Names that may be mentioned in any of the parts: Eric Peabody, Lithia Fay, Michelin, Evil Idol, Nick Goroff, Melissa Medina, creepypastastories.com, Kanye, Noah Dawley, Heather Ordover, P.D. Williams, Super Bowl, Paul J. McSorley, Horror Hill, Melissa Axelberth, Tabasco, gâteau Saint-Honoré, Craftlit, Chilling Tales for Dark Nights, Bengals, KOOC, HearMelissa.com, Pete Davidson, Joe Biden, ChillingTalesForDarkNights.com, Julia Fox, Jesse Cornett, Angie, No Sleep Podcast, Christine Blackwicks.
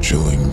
Chilling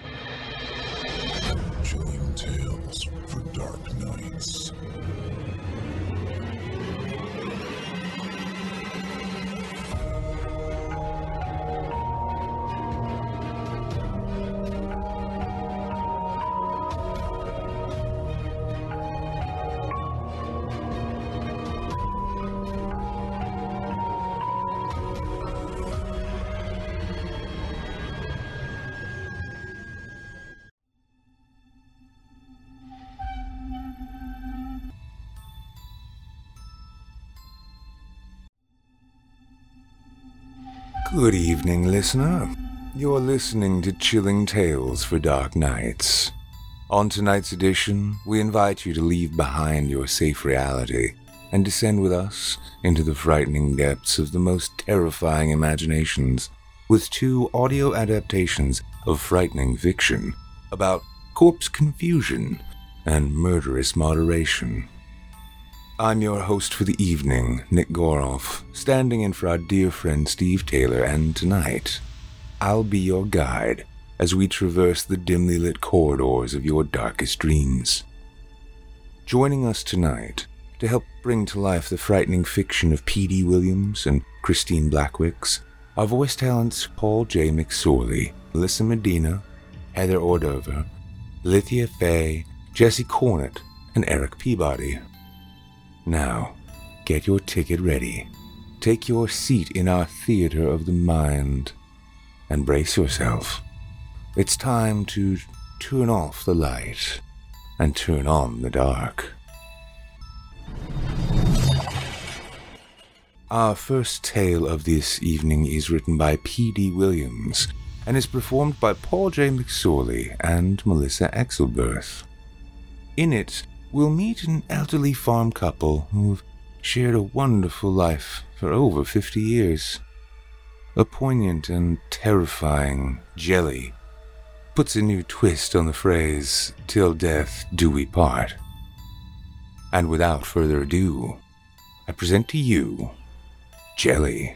Chilling Tales for Dark Nights. Good evening, listener. You're listening to Chilling Tales for Dark Nights. On tonight's edition, we invite you to leave behind your safe reality and descend with us into the frightening depths of the most terrifying imaginations with two audio adaptations of frightening fiction about corpse confusion and murderous moderation. I'm your host for the evening, Nick Goroff, standing in for our dear friend Steve Taylor, and tonight, I'll be your guide as we traverse the dimly lit corridors of your darkest dreams. Joining us tonight to help bring to life the frightening fiction of P.D. Williams and Christine Blackwicks are voice talents Paul J. McSorley, Melissa Medina, Heather Ordover, Lithia Fay, Jesse Cornett, and Eric Peabody. Now, get your ticket ready, take your seat in our theater of the mind, and brace yourself. It's time to turn off the light and turn on the dark. Our first tale of this evening is written by P.D. Williams and is performed by Paul J. McSorley and Melissa Axelberth. In it, we'll meet an elderly farm couple who've shared a wonderful life for over 50 years. A poignant and terrifying jelly puts a new twist on the phrase, "Till death do we part." And without further ado, I present to you, Jelly.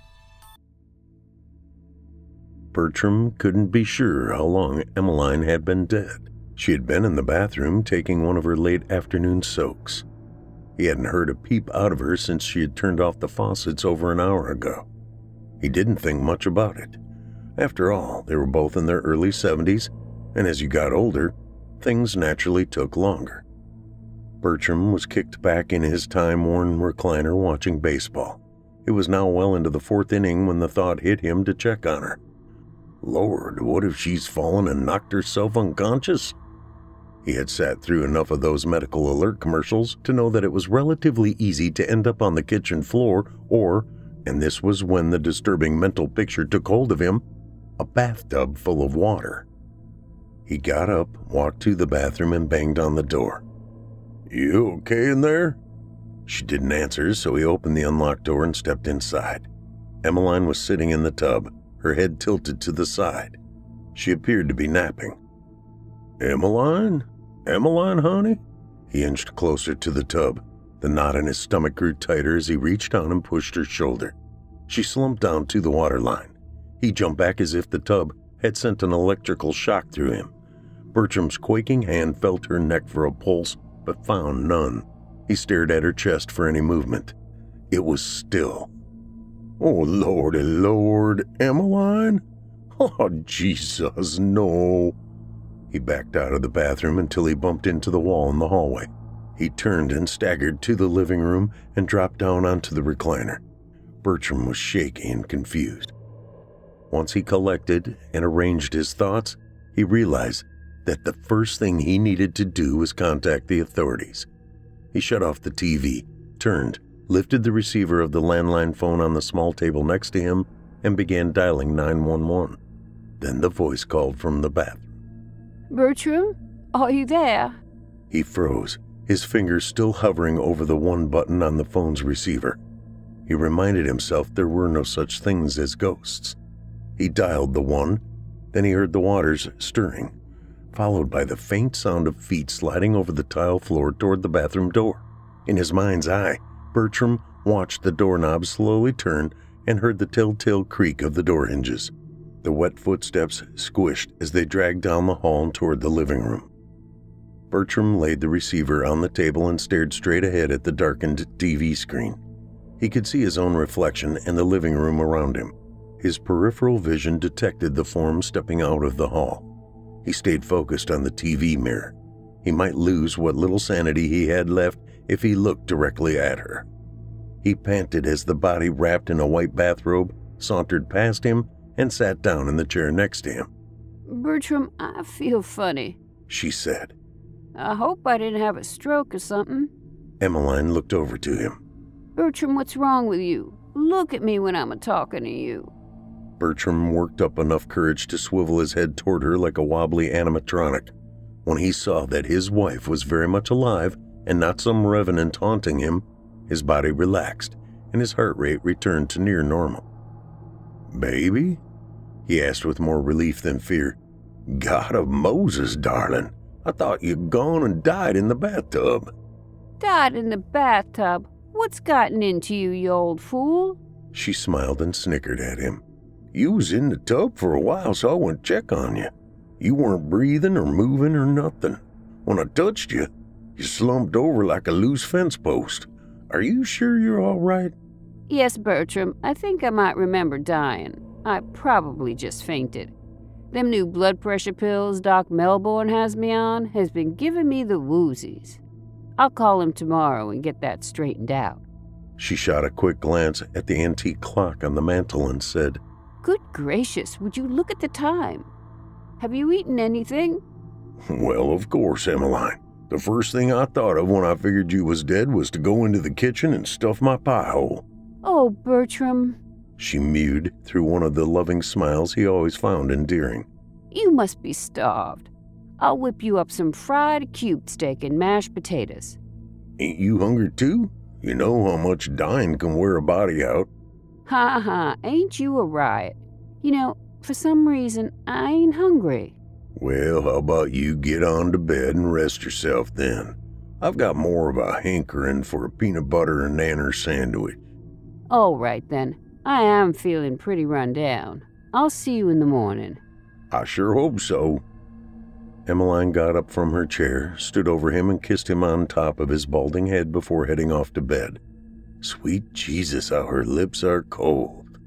Bertram couldn't be sure how long Emmeline had been dead. She had been in the bathroom taking one of her late afternoon soaks. He hadn't heard a peep out of her since she had turned off the faucets over an hour ago. He didn't think much about it. After all, they were both in their early 70s, and as you got older, things naturally took longer. Bertram was kicked back in his time-worn recliner watching baseball. It was now well into the fourth inning when the thought hit him to check on her. Lord, what if she's fallen and knocked herself unconscious? He had sat through enough of those medical alert commercials to know that it was relatively easy to end up on the kitchen floor or, and this was when the disturbing mental picture took hold of him, a bathtub full of water. He got up, walked to the bathroom, and banged on the door. "You okay in there?" She didn't answer, so he opened the unlocked door and stepped inside. Emmeline was sitting in the tub, her head tilted to the side. She appeared to be napping. "Emmeline? Emmeline, honey?" He inched closer to the tub. The knot in his stomach grew tighter as he reached down and pushed her shoulder. She slumped down to the water line. He jumped back as if the tub had sent an electrical shock through him. Bertram's quaking hand felt her neck for a pulse, but found none. He stared at her chest for any movement. It was still. "Oh, Lordy, Lord, Emmeline? Oh, Jesus, no." He backed out of the bathroom until he bumped into the wall in the hallway. He turned and staggered to the living room and dropped down onto the recliner. Bertram was shaky and confused. Once he collected and arranged his thoughts, he realized that the first thing he needed to do was contact the authorities. He shut off the TV, turned, lifted the receiver of the landline phone on the small table next to him, and began dialing 911. Then the voice called from the bathroom. "Bertram, are you there?" He froze, his fingers still hovering over the one button on the phone's receiver. He reminded himself there were no such things as ghosts. He dialed the one, then he heard the waters stirring, followed by the faint sound of feet sliding over the tile floor toward the bathroom door. In his mind's eye, Bertram watched the doorknob slowly turn and heard the telltale creak of the door hinges. The wet footsteps squished as they dragged down the hall and toward the living room. Bertram laid the receiver on the table and stared straight ahead at the darkened TV screen. He could see his own reflection and the living room around him. His peripheral vision detected the form stepping out of the hall. He stayed focused on the TV mirror. He might lose what little sanity he had left if he looked directly at her. He panted as the body wrapped in a white bathrobe sauntered past him and sat down in the chair next to him. "Bertram, I feel funny," she said. "I hope I didn't have a stroke or something." Emmeline looked over to him. "Bertram, what's wrong with you? Look at me when I'm a-talking to you." Bertram worked up enough courage to swivel his head toward her like a wobbly animatronic. When he saw that his wife was very much alive and not some revenant haunting him, his body relaxed and his heart rate returned to near normal. "Baby?" he asked with more relief than fear. "God of Moses, darling, I thought you'd gone and died in the bathtub." "Died in the bathtub? What's gotten into you, you old fool?" She smiled and snickered at him. "You was in the tub for a while, so I went to check on you. You weren't breathing or moving or nothing. When I touched you, you slumped over like a loose fence post. Are you sure you're all right?" "Yes, Bertram, I think I might remember dying. I probably just fainted. Them new blood pressure pills Doc Melbourne has me on has been giving me the woozies. I'll call him tomorrow and get that straightened out." She shot a quick glance at the antique clock on the mantel and said, "Good gracious, would you look at the time? Have you eaten anything?" "Well, of course, Emmeline. The first thing I thought of when I figured you was dead was to go into the kitchen and stuff my pie hole." "Oh, Bertram," she mewed through one of the loving smiles he always found endearing. "You must be starved. I'll whip you up some fried cube steak and mashed potatoes." "Ain't you hungry too? You know how much dying can wear a body out." "Ha ha, ain't you a riot? You know, for some reason, I ain't hungry." "Well, how about you get on to bed and rest yourself then? I've got more of a hankering for a peanut butter and nanner sandwich." "All right then, I am feeling pretty run down. I'll see you in the morning." "I sure hope so." Emmeline got up from her chair, stood over him and kissed him on top of his balding head before heading off to bed. Sweet Jesus, how her lips are cold.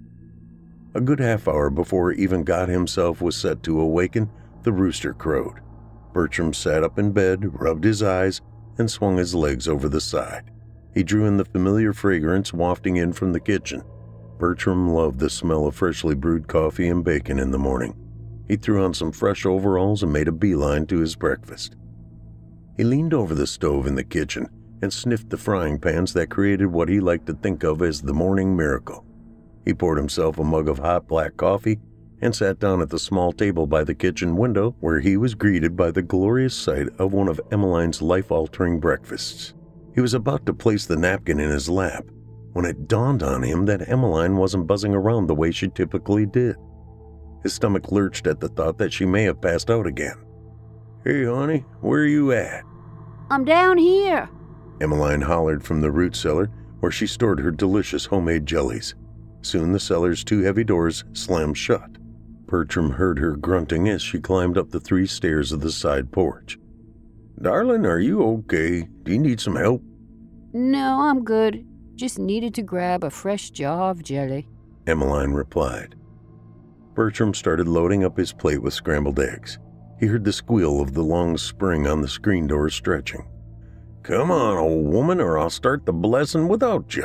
A good half hour before even God himself was set to awaken, the rooster crowed. Bertram sat up in bed, rubbed his eyes, and swung his legs over the side. He drew in the familiar fragrance wafting in from the kitchen. Bertram loved the smell of freshly brewed coffee and bacon in the morning. He threw on some fresh overalls and made a beeline to his breakfast. He leaned over the stove in the kitchen and sniffed the frying pans that created what he liked to think of as the morning miracle. He poured himself a mug of hot black coffee and sat down at the small table by the kitchen window where he was greeted by the glorious sight of one of Emmeline's life-altering breakfasts. He was about to place the napkin in his lap when it dawned on him that Emmeline wasn't buzzing around the way she typically did. His stomach lurched at the thought that she may have passed out again. "Hey, honey, where are you at?" "I'm down here," Emmeline hollered from the root cellar where she stored her delicious homemade jellies. Soon the cellar's two heavy doors slammed shut. Bertram heard her grunting as she climbed up the three stairs of the side porch. "Darling, are you okay? Do you need some help?" "No, I'm good. Just needed to grab a fresh jar of jelly," Emmeline replied. Bertram started loading up his plate with scrambled eggs. He heard the squeal of the long spring on the screen door stretching. "Come on, old woman, or I'll start the blessing without you."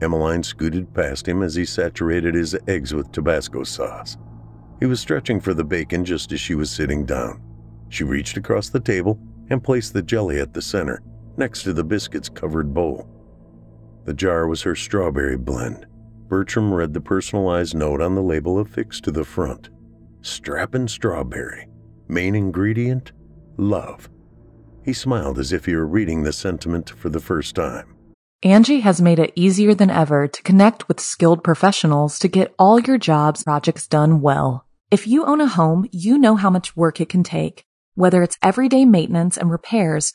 Emmeline scooted past him as he saturated his eggs with Tabasco sauce. He was stretching for the bacon just as she was sitting down. She reached across the table and placed the jelly at the center, next to the biscuits-covered bowl. The jar was her strawberry blend. Bertram read the personalized note on the label affixed to the front. Strappin' strawberry. Main ingredient, love. He smiled as if he were reading the sentiment for the first time. Angie has made it easier than ever to connect with skilled professionals to get all your jobs projects done well. If you own a home, you know how much work it can take, whether it's everyday maintenance and repairs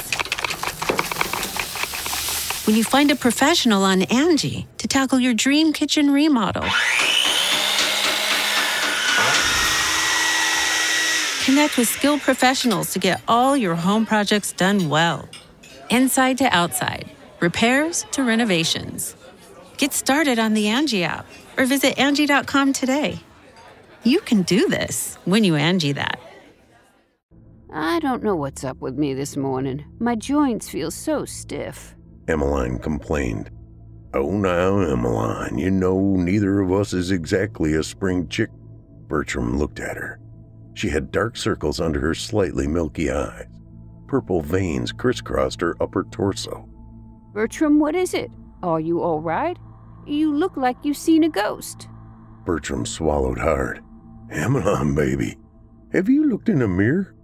when you find a professional on Angie to tackle your dream kitchen remodel. Connect with skilled professionals to get all your home projects done well. Inside to outside. Repairs to renovations. Get started on the Angie app or visit Angie.com today. You can do this when you Angie that. I don't know what's up with me this morning. My joints feel so stiff, Emmeline complained. "Oh, now, Emmeline, you know neither of us is exactly a spring chick." Bertram looked at her. She had dark circles under her slightly milky eyes. Purple veins crisscrossed her upper torso. "Bertram, what is it? Are you all right? You look like you've seen a ghost." Bertram swallowed hard. "Emmeline, baby, have you looked in the mirror?"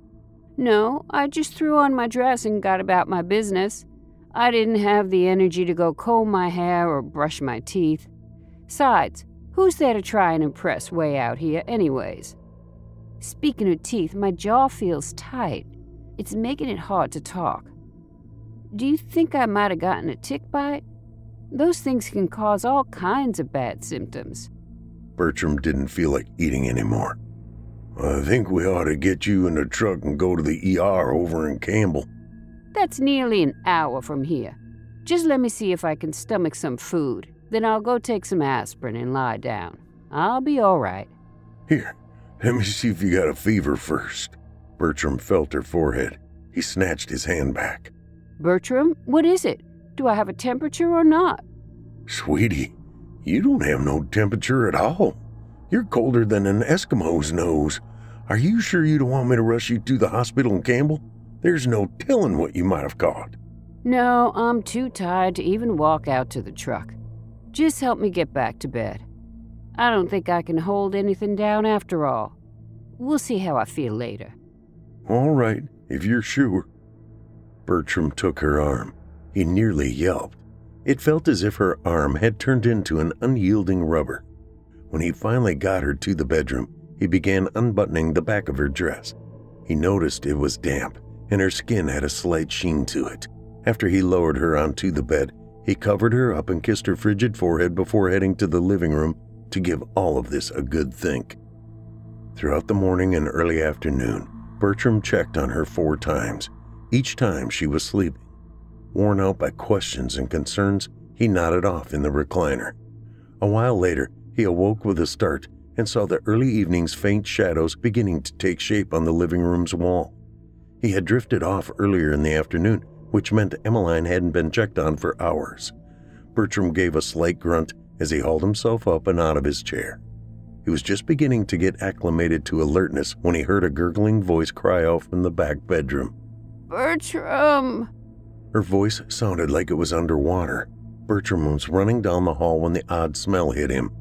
"No, I just threw on my dress and got about my business. I didn't have the energy to go comb my hair or brush my teeth. Besides, who's there to try and impress way out here anyways? Speaking of teeth, my jaw feels tight. It's making it hard to talk. Do you think I might have gotten a tick bite? Those things can cause all kinds of bad symptoms." Bertram didn't feel like eating anymore. "I think we ought to get you in the truck and go to the ER over in Campbell." "That's nearly an hour from here. Just let me see if I can stomach some food. Then I'll go take some aspirin and lie down. I'll be all right." "Here, let me see if you got a fever first." Bertram felt her forehead. He snatched his hand back. "Bertram, what is it? Do I have a temperature or not?" "Sweetie, you don't have no temperature at all. You're colder than an Eskimo's nose. Are you sure you don't want me to rush you to the hospital in Campbell? There's no telling what you might have caught." "No, I'm too tired to even walk out to the truck. Just help me get back to bed. I don't think I can hold anything down after all. We'll see how I feel later." "All right, if you're sure." Bertram took her arm. He nearly yelped. It felt as if her arm had turned into an unyielding rubber. When he finally got her to the bedroom, he began unbuttoning the back of her dress. He noticed it was damp, and her skin had a slight sheen to it. After he lowered her onto the bed, he covered her up and kissed her frigid forehead before heading to the living room to give all of this a good think. Throughout the morning and early afternoon, Bertram checked on her 4 times. Each time she was sleeping. Worn out by questions and concerns, he nodded off in the recliner. A while later, he awoke with a start and saw the early evening's faint shadows beginning to take shape on the living room's wall. He had drifted off earlier in the afternoon, which meant Emmeline hadn't been checked on for hours. Bertram gave a slight grunt as he hauled himself up and out of his chair. He was just beginning to get acclimated to alertness when he heard a gurgling voice cry out from the back bedroom. "Bertram!" Her voice sounded like it was underwater. Bertram was running down the hall when the odd smell hit him.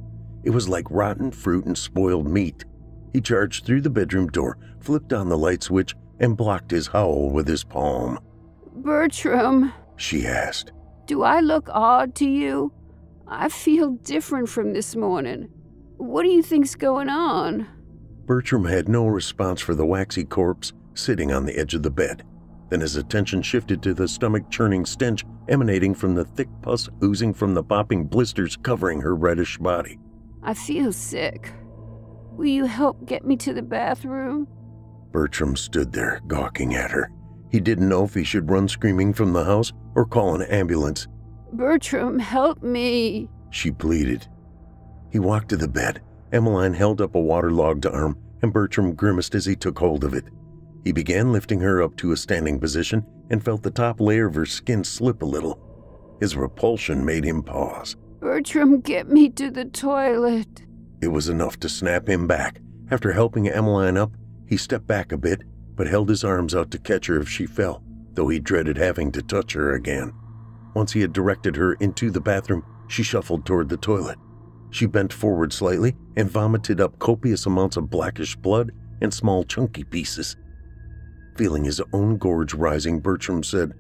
It was like rotten fruit and spoiled meat. He charged through the bedroom door, flipped on the light switch, and blocked his howl with his palm. "Bertram," she asked, "do I look odd to you? I feel different from this morning. What do you think's going on?" Bertram had no response for the waxy corpse sitting on the edge of the bed. Then his attention shifted to the stomach-churning stench emanating from the thick pus oozing from the popping blisters covering her reddish body. "I feel sick. Will you help get me to the bathroom?" Bertram stood there, gawking at her. He didn't know if he should run screaming from the house or call an ambulance. "Bertram, help me," she pleaded. He walked to the bed. Emmeline held up a waterlogged arm, and Bertram grimaced as he took hold of it. He began lifting her up to a standing position and felt the top layer of her skin slip a little. His repulsion made him pause. "Bertram, get me to the toilet." It was enough to snap him back. After helping Emmeline up, he stepped back a bit, but held his arms out to catch her if she fell, though he dreaded having to touch her again. Once he had directed her into the bathroom, she shuffled toward the toilet. She bent forward slightly and vomited up copious amounts of blackish blood and small chunky pieces. Feeling his own gorge rising, Bertram said,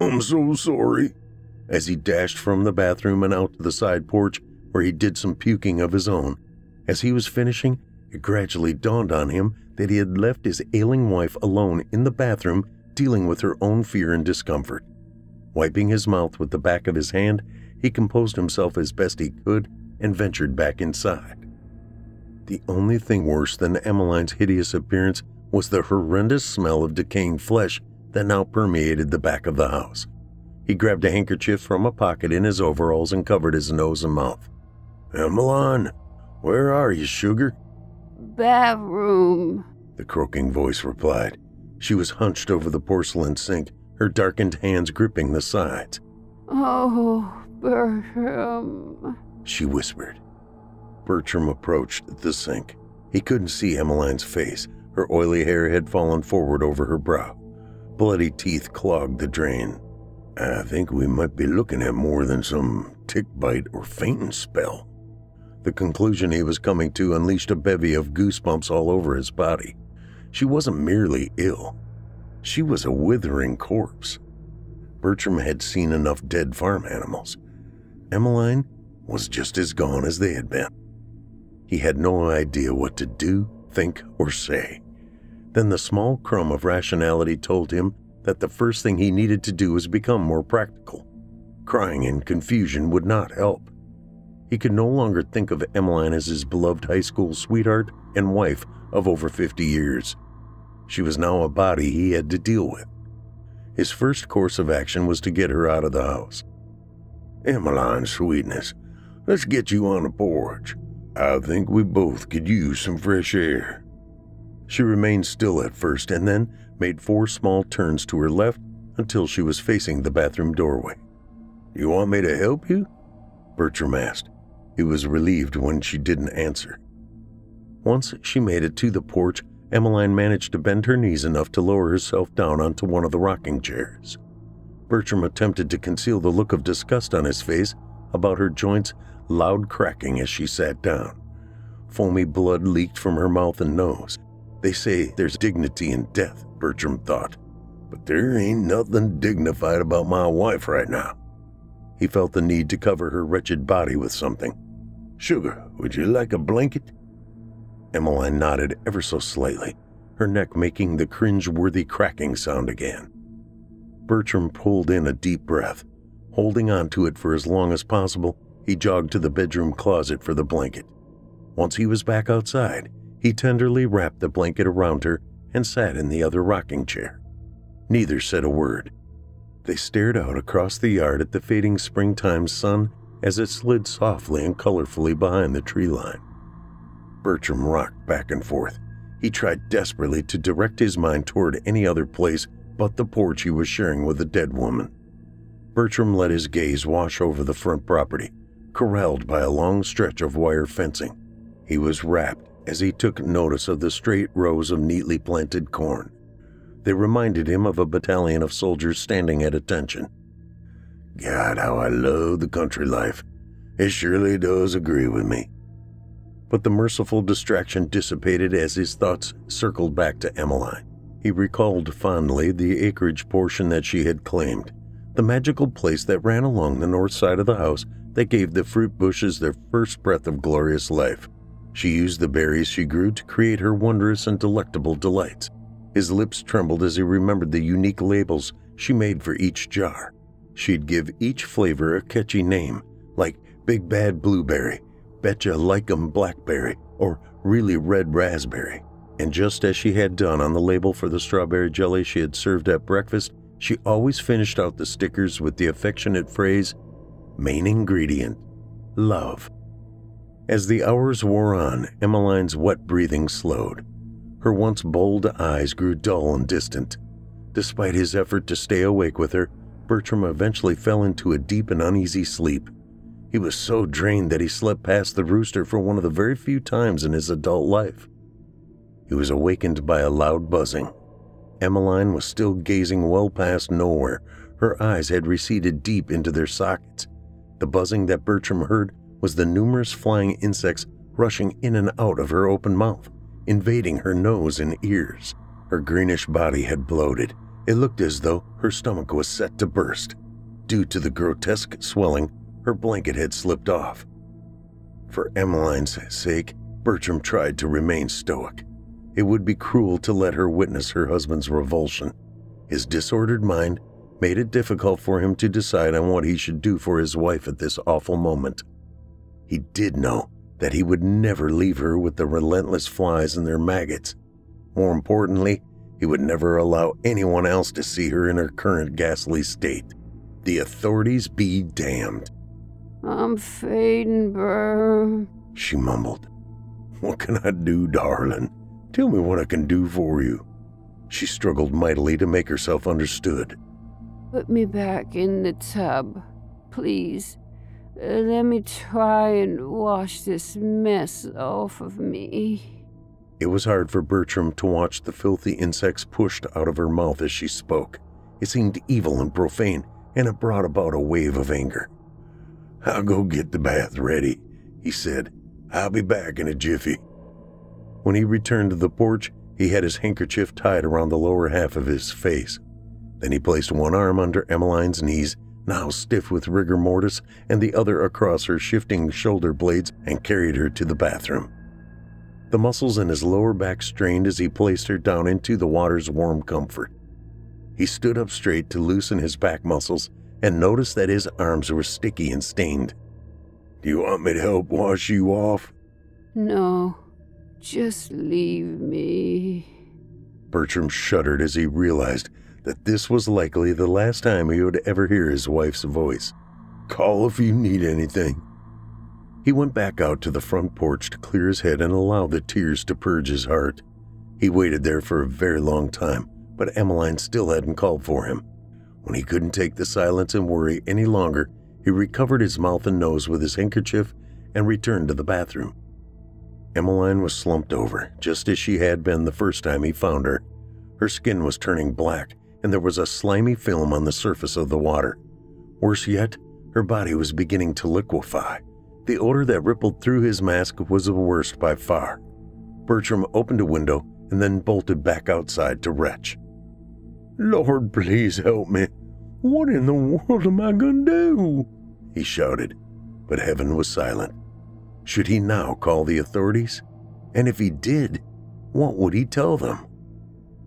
"I'm so sorry," as he dashed from the bathroom and out to the side porch where he did some puking of his own. As he was finishing, it gradually dawned on him that he had left his ailing wife alone in the bathroom dealing with her own fear and discomfort. Wiping his mouth with the back of his hand, he composed himself as best he could and ventured back inside. The only thing worse than Emmeline's hideous appearance was the horrendous smell of decaying flesh that now permeated the back of the house. He grabbed a handkerchief from a pocket in his overalls and covered his nose and mouth. "Emmeline, where are you, sugar?" "Bathroom," the croaking voice replied. She was hunched over the porcelain sink, her darkened hands gripping the sides. "Oh, Bertram," she whispered. Bertram approached the sink. He couldn't see Emmeline's face. Her oily hair had fallen forward over her brow. Bloody teeth clogged the drain. "I think we might be looking at more than some tick bite or fainting spell." The conclusion he was coming to unleashed a bevy of goosebumps all over his body. She wasn't merely ill. She was a withering corpse. Bertram had seen enough dead farm animals. Emmeline was just as gone as they had been. He had no idea what to do, think, or say. Then the small crumb of rationality told him that the first thing he needed to do was become more practical. Crying in confusion would not help. He could no longer think of Emmeline as his beloved high school sweetheart and wife of over 50 years. She was now a body he had to deal with. His first course of action was to get her out of the house. "Emmeline, sweetness, let's get you on the porch. I think we both could use some fresh air." She remained still at first and then made 4 small turns to her left until she was facing the bathroom doorway. "You want me to help you?" Bertram asked. He was relieved when she didn't answer. Once she made it to the porch, Emmeline managed to bend her knees enough to lower herself down onto one of the rocking chairs. Bertram attempted to conceal the look of disgust on his face about her joints, loud cracking as she sat down. Foamy blood leaked from her mouth and nose. "They say there's dignity in death," Bertram thought, "but there ain't nothing dignified about my wife right now." He felt the need to cover her wretched body with something. Sugar, would you like a blanket? Emmeline nodded ever so slightly, her neck making the cringe-worthy cracking sound again. Bertram pulled in a deep breath. Holding on to it for as long as possible, he jogged to the bedroom closet for the blanket. Once he was back outside, he tenderly wrapped the blanket around her and sat in the other rocking chair. Neither said a word. They stared out across the yard at the fading springtime sun as it slid softly and colorfully behind the tree line. Bertram rocked back and forth. He tried desperately to direct his mind toward any other place but the porch he was sharing with the dead woman. Bertram let his gaze wash over the front property, corralled by a long stretch of wire fencing. He was rapt as he took notice of the straight rows of neatly planted corn. They reminded him of a battalion of soldiers standing at attention. God, how I loathe the country life. It surely does agree with me. But the merciful distraction dissipated as his thoughts circled back to Emmeline. He recalled fondly the acreage portion that she had claimed, the magical place that ran along the north side of the house that gave the fruit bushes their first breath of glorious life. She used the berries she grew to create her wondrous and delectable delights. His lips trembled as he remembered the unique labels she made for each jar. She'd give each flavor a catchy name, like Big Bad Blueberry, Betcha Like'em Blackberry, or Really Red Raspberry. And just as she had done on the label for the strawberry jelly she had served at breakfast, she always finished out the stickers with the affectionate phrase, main ingredient, love. As the hours wore on, Emmeline's wet breathing slowed. Her once bold eyes grew dull and distant. Despite his effort to stay awake with her, Bertram eventually fell into a deep and uneasy sleep. He was so drained that he slept past the rooster for one of the very few times in his adult life. He was awakened by a loud buzzing. Emmeline was still gazing well past nowhere. Her eyes had receded deep into their sockets. The buzzing that Bertram heard was the numerous flying insects rushing in and out of her open mouth, invading her nose and ears. Her greenish body had bloated. It looked as though her stomach was set to burst. Due to the grotesque swelling, her blanket had slipped off. For Emmeline's sake, Bertram tried to remain stoic. It would be cruel to let her witness her husband's revulsion. His disordered mind made it difficult for him to decide on what he should do for his wife at this awful moment. He did know that he would never leave her with the relentless flies and their maggots. More importantly, he would never allow anyone else to see her in her current ghastly state. The authorities be damned. I'm fading, bro, she mumbled. What can I do, darling? Tell me what I can do for you. She struggled mightily to make herself understood. Put me back in the tub, please. Let me try and wash this mess off of me. It was hard for Bertram to watch the filthy insects pushed out of her mouth as she spoke. It seemed evil and profane, and it brought about a wave of anger. I'll go get the bath ready, he said. I'll be back in a jiffy. When he returned to the porch, he had his handkerchief tied around the lower half of his face. Then he placed one arm under Emmeline's knees, now stiff with rigor mortis, and the other across her shifting shoulder blades, and carried her to the bathroom. The muscles in his lower back strained as he placed her down into the water's warm comfort. He stood up straight to loosen his back muscles and noticed that his arms were sticky and stained. Do you want me to help wash you off? No. Just leave me. Bertram shuddered as he realized that this was likely the last time he would ever hear his wife's voice. Call if you need anything. He went back out to the front porch to clear his head and allow the tears to purge his heart. He waited there for a very long time, but Emmeline still hadn't called for him. When he couldn't take the silence and worry any longer, he recovered his mouth and nose with his handkerchief and returned to the bathroom. Emmeline was slumped over, just as she had been the first time he found her. Her skin was turning black, and there was a slimy film on the surface of the water. Worse yet, her body was beginning to liquefy. The odor that rippled through his mask was the worst by far. Bertram opened a window and then bolted back outside to retch. Lord, please help me. What in the world am I gonna do? He shouted, but heaven was silent. Should he now call the authorities? And if he did, what would he tell them?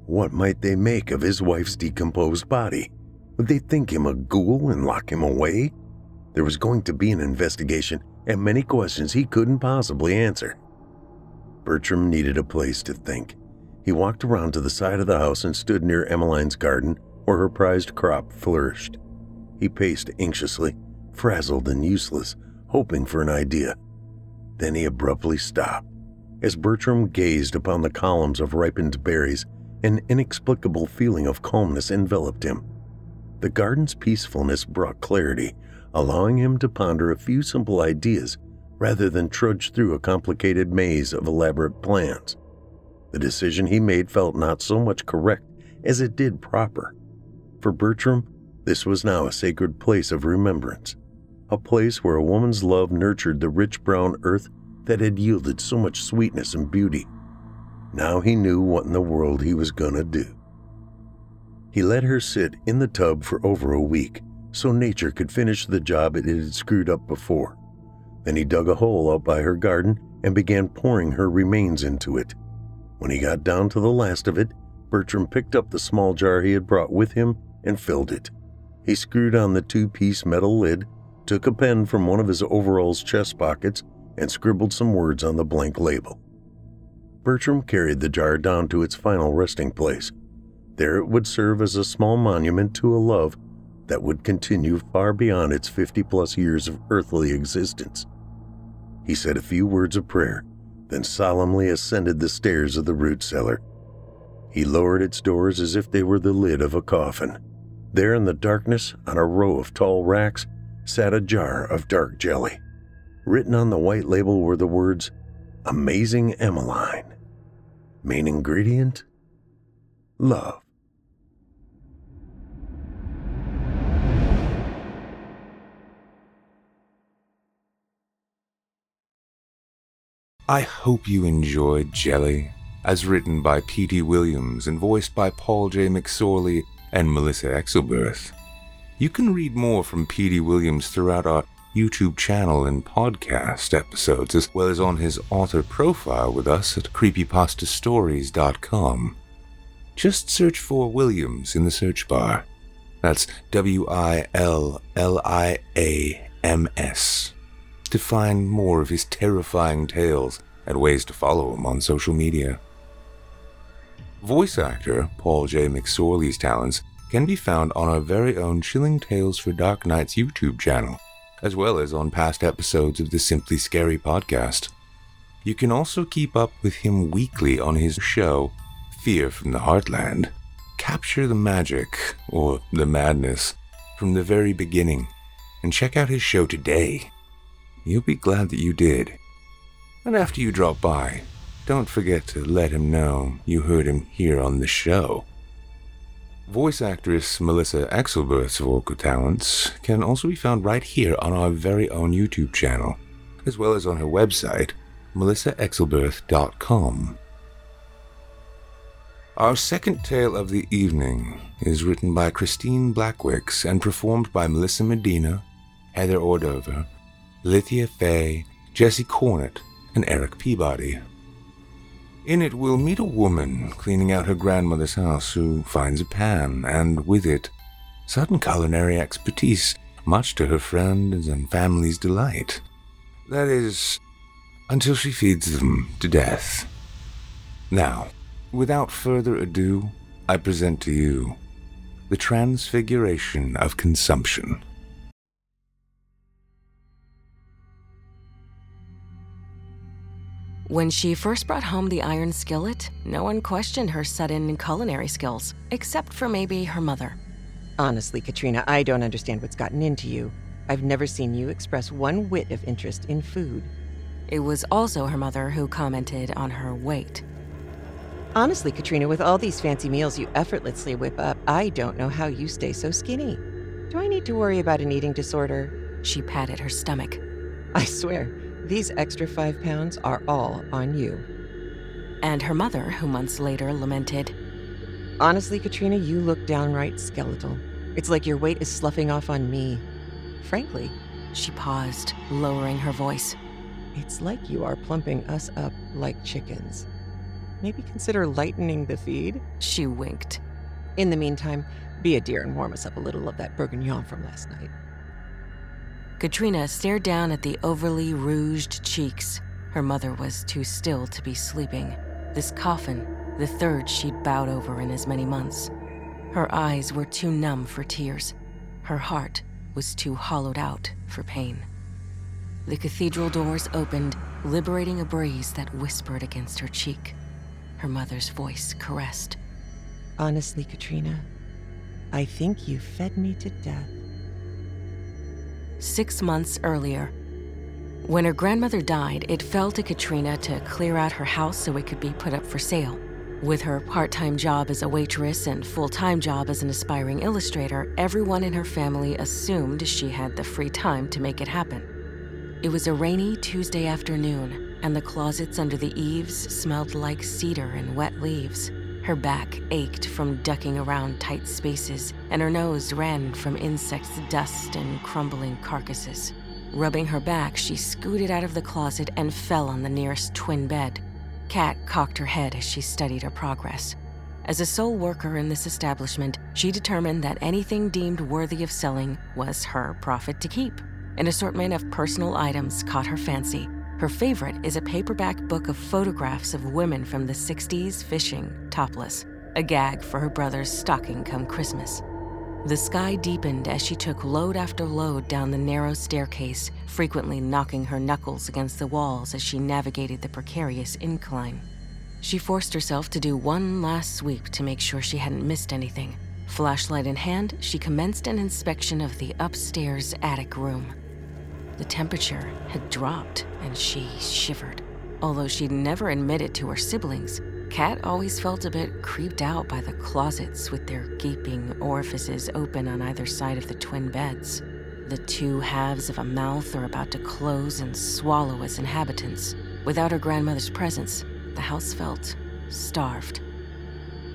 What might they make of his wife's decomposed body? Would they think him a ghoul and lock him away? There was going to be an investigation and many questions he couldn't possibly answer. Bertram needed a place to think. He walked around to the side of the house and stood near Emmeline's garden where her prized crop flourished. He paced anxiously, frazzled and useless, hoping for an idea. Then he abruptly stopped. As Bertram gazed upon the columns of ripened berries, an inexplicable feeling of calmness enveloped him. The garden's peacefulness brought clarity, allowing him to ponder a few simple ideas rather than trudge through a complicated maze of elaborate plans. The decision he made felt not so much correct as it did proper. For Bertram, this was now a sacred place of remembrance, a place where a woman's love nurtured the rich brown earth that had yielded so much sweetness and beauty. Now he knew what in the world he was gonna do. He let her sit in the tub for over a week so nature could finish the job it had screwed up before. Then he dug a hole out by her garden and began pouring her remains into it. When he got down to the last of it, Bertram picked up the small jar he had brought with him and filled it. He screwed on the two-piece metal lid, took a pen from one of his overalls' chest pockets, and scribbled some words on the blank label. Bertram carried the jar down to its final resting place. There it would serve as a small monument to a love that would continue far beyond its 50-plus years of earthly existence. He said a few words of prayer, then solemnly ascended the stairs of the root cellar. He lowered its doors as if they were the lid of a coffin. There in the darkness, on a row of tall racks, sat a jar of dark jelly. Written on the white label were the words, "Amazing Emmeline." Main ingredient, love. I hope you enjoyed Jelly, as written by P.D. Williams and voiced by Paul J. McSorley and Melissa Axelberth. You can read more from P.D. Williams throughout our YouTube channel and podcast episodes, as well as on his author profile with us at creepypastastories.com. Just search for Williams in the search bar. That's Williams. To find more of his terrifying tales and ways to follow him on social media. Voice actor Paul J. McSorley's talents can be found on our very own Chilling Tales for Dark Nights YouTube channel, as well as on past episodes of the Simply Scary podcast. You can also keep up with him weekly on his show, Fear from the Heartland. Capture the magic, or the madness, from the very beginning, and check out his show today. You'll be glad that you did. And after you drop by, don't forget to let him know you heard him here on the show. Voice actress Melissa Axelberth's vocal talents can also be found right here on our very own YouTube channel, as well as on her website, MelissaAxelberth.com. Our second tale of the evening is written by Christine Blackwicks and performed by Melissa Medina, Heather Ordover, Lithia Fay, Jesse Cornett, and Eric Peabody. In it, we'll meet a woman cleaning out her grandmother's house who finds a pan, and with it, sudden culinary expertise, much to her friends and family's delight. That is, until she feeds them to death. Now, without further ado, I present to you The Transfiguration of Consumption. When she first brought home the iron skillet, no one questioned her sudden culinary skills, except for maybe her mother. Honestly, Katrina, I don't understand what's gotten into you. I've never seen you express one whit of interest in food. It was also her mother who commented on her weight. Honestly, Katrina, with all these fancy meals you effortlessly whip up, I don't know how you stay so skinny. Do I need to worry about an eating disorder? She patted her stomach. I swear. These extra 5 pounds are all on you. And her mother, who months later lamented, Honestly, Katrina, you look downright skeletal. It's like your weight is sloughing off on me. Frankly, she paused, lowering her voice. It's like you are plumping us up like chickens. Maybe consider lightening the feed." She winked. "In the meantime, be a dear and warm us up a little of that bourguignon from last night." Katrina stared down at the overly rouged cheeks. Her mother was too still to be sleeping. This coffin, the third she'd bowed over in as many months. Her eyes were too numb for tears. Her heart was too hollowed out for pain. The cathedral doors opened, liberating a breeze that whispered against her cheek. Her mother's voice caressed. "Honestly, Katrina, I think you fed me to death." 6 months earlier, when her grandmother died, it fell to Katrina to clear out her house so it could be put up for sale. With her part-time job as a waitress and full-time job as an aspiring illustrator, everyone in her family assumed she had the free time to make it happen. It was a rainy Tuesday afternoon, and the closets under the eaves smelled like cedar and wet leaves. Her back ached from ducking around tight spaces, and her nose ran from insects' dust and crumbling carcasses. Rubbing her back, she scooted out of the closet and fell on the nearest twin bed. Kat cocked her head as she studied her progress. As a sole worker in this establishment, she determined that anything deemed worthy of selling was her profit to keep. An assortment of personal items caught her fancy. Her favorite is a paperback book of photographs of women from the 60s fishing, topless, a gag for her brother's stocking come Christmas. The sky deepened as she took load after load down the narrow staircase, frequently knocking her knuckles against the walls as she navigated the precarious incline. She forced herself to do one last sweep to make sure she hadn't missed anything. Flashlight in hand, she commenced an inspection of the upstairs attic room. The temperature had dropped, and she shivered. Although she'd never admitted to her siblings, Kat always felt a bit creeped out by the closets with their gaping orifices open on either side of the twin beds. The two halves of a mouth are about to close and swallow its inhabitants. Without her grandmother's presence, the house felt starved.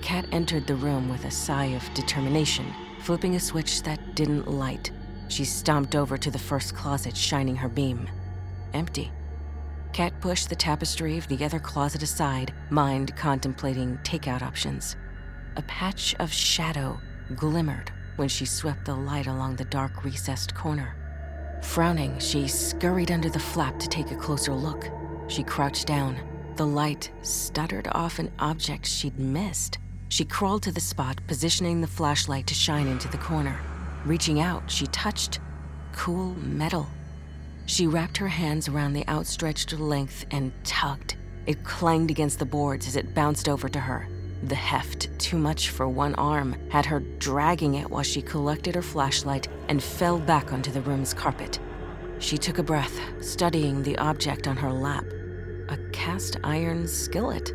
Kat entered the room with a sigh of determination, flipping a switch that didn't light. She stomped over to the first closet, shining her beam. Empty. Kat pushed the tapestry of the other closet aside, mind contemplating takeout options. A patch of shadow glimmered when she swept the light along the dark, recessed corner. Frowning, she scurried under the flap to take a closer look. She crouched down. The light stuttered off an object she'd missed. She crawled to the spot, positioning the flashlight to shine into the corner. Reaching out, she touched cool metal. She wrapped her hands around the outstretched length and tugged. It clanged against the boards as it bounced over to her. The heft, too much for one arm, had her dragging it while she collected her flashlight and fell back onto the room's carpet. She took a breath, studying the object on her lap. A cast iron skillet.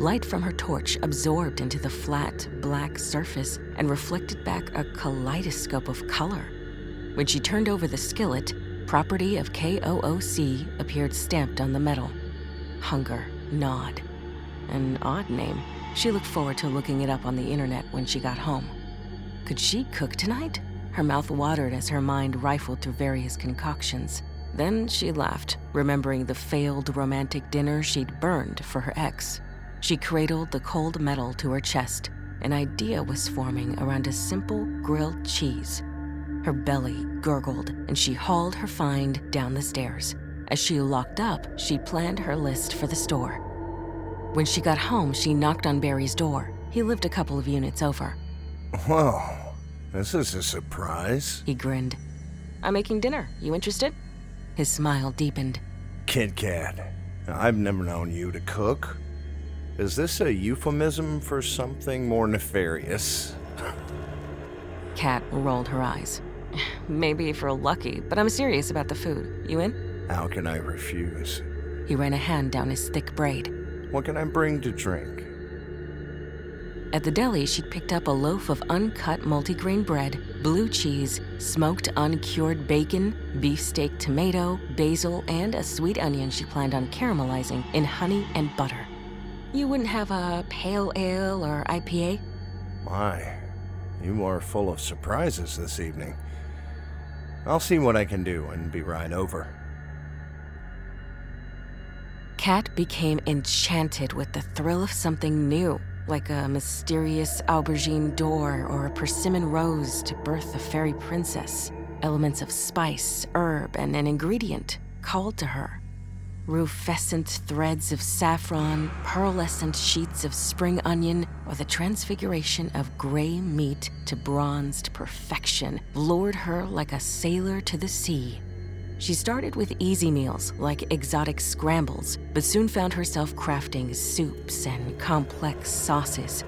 Light from her torch absorbed into the flat, black surface and reflected back a kaleidoscope of color. When she turned over the skillet, property of KOOC appeared stamped on the metal. Hunger Nod. An odd name. She looked forward to looking it up on the internet when she got home. Could she cook tonight? Her mouth watered as her mind rifled through various concoctions. Then she laughed, remembering the failed romantic dinner she'd burned for her ex. She cradled the cold metal to her chest. An idea was forming around a simple grilled cheese. Her belly gurgled, and she hauled her find down the stairs. As she locked up, she planned her list for the store. When she got home, she knocked on Barry's door. He lived a couple of units over. "Whoa, this is a surprise," he grinned. "I'm making dinner. You interested?" His smile deepened. "Kit Kat, I've never known you to cook. Is this a euphemism for something more nefarious?" Kat rolled her eyes. "Maybe if we're lucky, but I'm serious about the food. You in?" "How can I refuse?" He ran a hand down his thick braid. "What can I bring to drink?" At the deli, she picked up a loaf of uncut multigrain bread, blue cheese, smoked uncured bacon, beefsteak tomato, basil, and a sweet onion she planned on caramelizing in honey and butter. "You wouldn't have a pale ale or IPA?" "My, you are full of surprises this evening. I'll see what I can do and be right over." Kat became enchanted with the thrill of something new, like a mysterious aubergine door or a persimmon rose to birth a fairy princess. Elements of spice, herb, and an ingredient called to her. Rufescent threads of saffron, pearlescent sheets of spring onion, or the transfiguration of gray meat to bronzed perfection lured her like a sailor to the sea. She started with easy meals like exotic scrambles, but soon found herself crafting soups and complex sauces.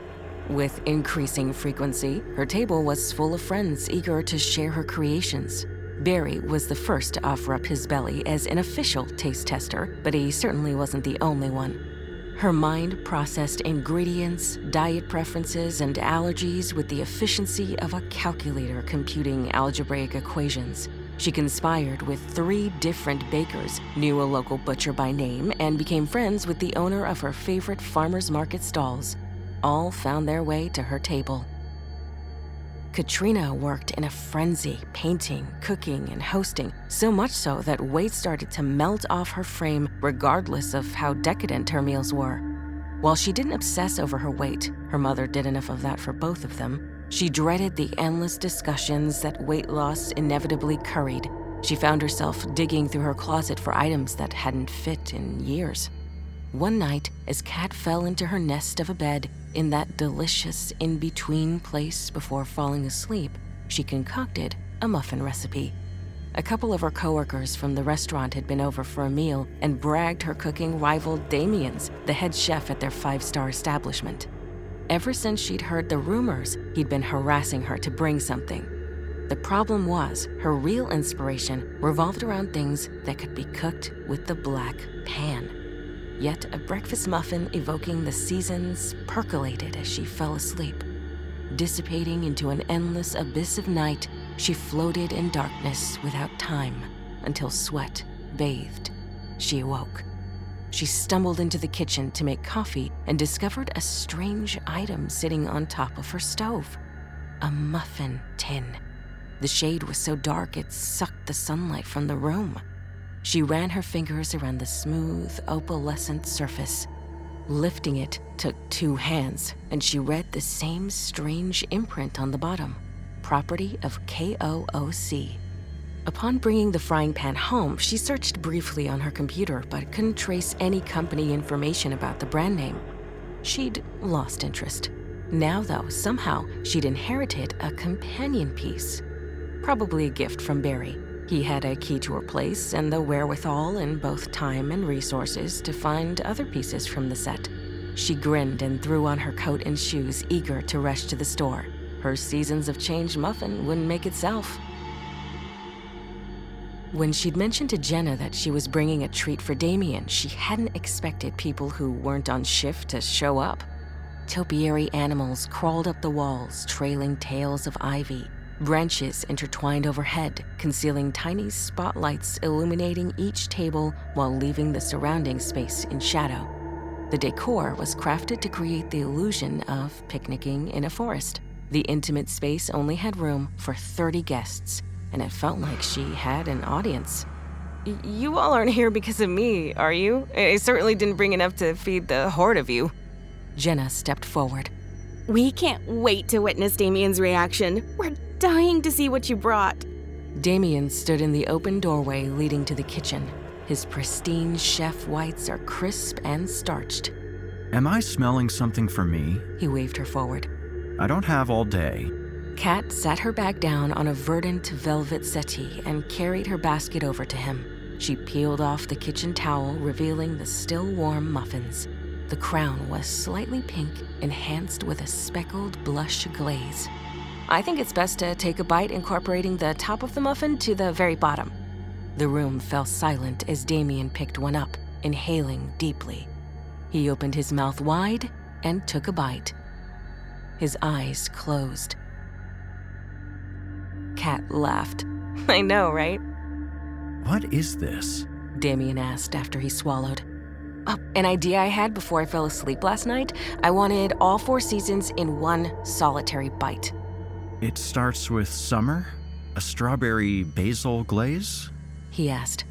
With increasing frequency, her table was full of friends eager to share her creations. Barry was the first to offer up his belly as an official taste tester, but he certainly wasn't the only one. Her mind processed ingredients, diet preferences, and allergies with the efficiency of a calculator computing algebraic equations. She conspired with 3 different bakers, knew a local butcher by name, and became friends with the owner of her favorite farmers market stalls. All found their way to her table. Katrina worked in a frenzy, painting, cooking, and hosting, so much so that weight started to melt off her frame regardless of how decadent her meals were. While she didn't obsess over her weight, her mother did enough of that for both of them, she dreaded the endless discussions that weight loss inevitably curried. She found herself digging through her closet for items that hadn't fit in years. One night, as Kat fell into her nest of a bed, in that delicious in-between place before falling asleep, she concocted a muffin recipe. A couple of her coworkers from the restaurant had been over for a meal and bragged her cooking rivaled Damien's, the head chef at their 5-star establishment. Ever since she'd heard the rumors, he'd been harassing her to bring something. The problem was, her real inspiration revolved around things that could be cooked with the black pan. Yet a breakfast muffin evoking the seasons percolated as she fell asleep. Dissipating into an endless abyss of night, she floated in darkness without time until sweat bathed. She awoke. She stumbled into the kitchen to make coffee and discovered a strange item sitting on top of her stove, a muffin tin. The shade was so dark it sucked the sunlight from the room. She ran her fingers around the smooth, opalescent surface. Lifting it took 2 hands, and she read the same strange imprint on the bottom, property of KOOC. Upon bringing the frying pan home, she searched briefly on her computer, but couldn't trace any company information about the brand name. She'd lost interest. Now, though, somehow she'd inherited a companion piece, probably a gift from Barry. He had a key to her place and the wherewithal in both time and resources to find other pieces from the set. She grinned and threw on her coat and shoes, eager to rush to the store. Her seasons of change muffin wouldn't make itself. When she'd mentioned to Jenna that she was bringing a treat for Damien, she hadn't expected people who weren't on shift to show up. Topiary animals crawled up the walls, trailing tails of ivy. Branches intertwined overhead, concealing tiny spotlights illuminating each table while leaving the surrounding space in shadow. The decor was crafted to create the illusion of picnicking in a forest. The intimate space only had room for 30 guests, and it felt like she had an audience. You all aren't here because of me, are you? I certainly didn't bring enough to feed the horde of you. Jenna stepped forward. We can't wait to witness Damien's reaction. We're dying to see what you brought. Damien stood in the open doorway leading to the kitchen. His pristine chef whites are crisp and starched. Am I smelling something for me? He waved her forward. I don't have all day. Kat sat her bag down on a verdant velvet settee and carried her basket over to him. She peeled off the kitchen towel, revealing the still warm muffins. The crown was slightly pink, enhanced with a speckled blush glaze. I think it's best to take a bite, incorporating the top of the muffin to the very bottom. The room fell silent as Damien picked one up, inhaling deeply. He opened his mouth wide and took a bite. His eyes closed. Kat laughed. I know, right? What is this? Damien asked after he swallowed. An idea I had before I fell asleep last night. I wanted all 4 seasons in one solitary bite. It starts with summer? A strawberry basil glaze? He asked.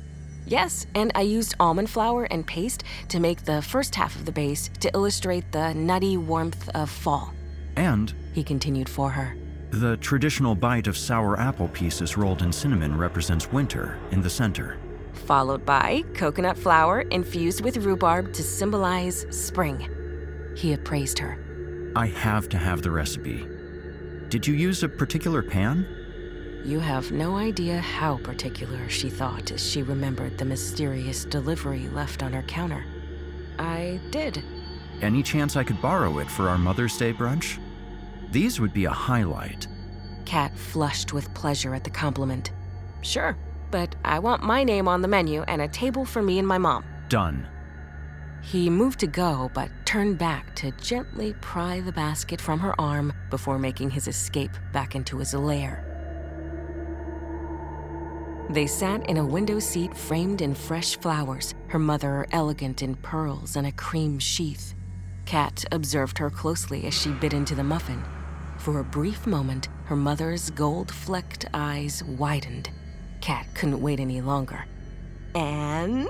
Yes, and I used almond flour and paste to make the first half of the base to illustrate the nutty warmth of fall. And, he continued for her, the traditional bite of sour apple pieces rolled in cinnamon represents winter in the center. Followed by coconut flour infused with rhubarb to symbolize spring. He appraised her. I have to have the recipe. Did you use a particular pan? You have no idea how particular, she thought as she remembered the mysterious delivery left on her counter. I did. Any chance I could borrow it for our Mother's Day brunch? These would be a highlight. Kat flushed with pleasure at the compliment. Sure, but I want my name on the menu and a table for me and my mom. Done. He moved to go, but turned back to gently pry the basket from her arm before making his escape back into his lair. They sat in a window seat framed in fresh flowers, her mother elegant in pearls and a cream sheath. Kat observed her closely as she bit into the muffin. For a brief moment, her mother's gold-flecked eyes widened. Kat couldn't wait any longer. And?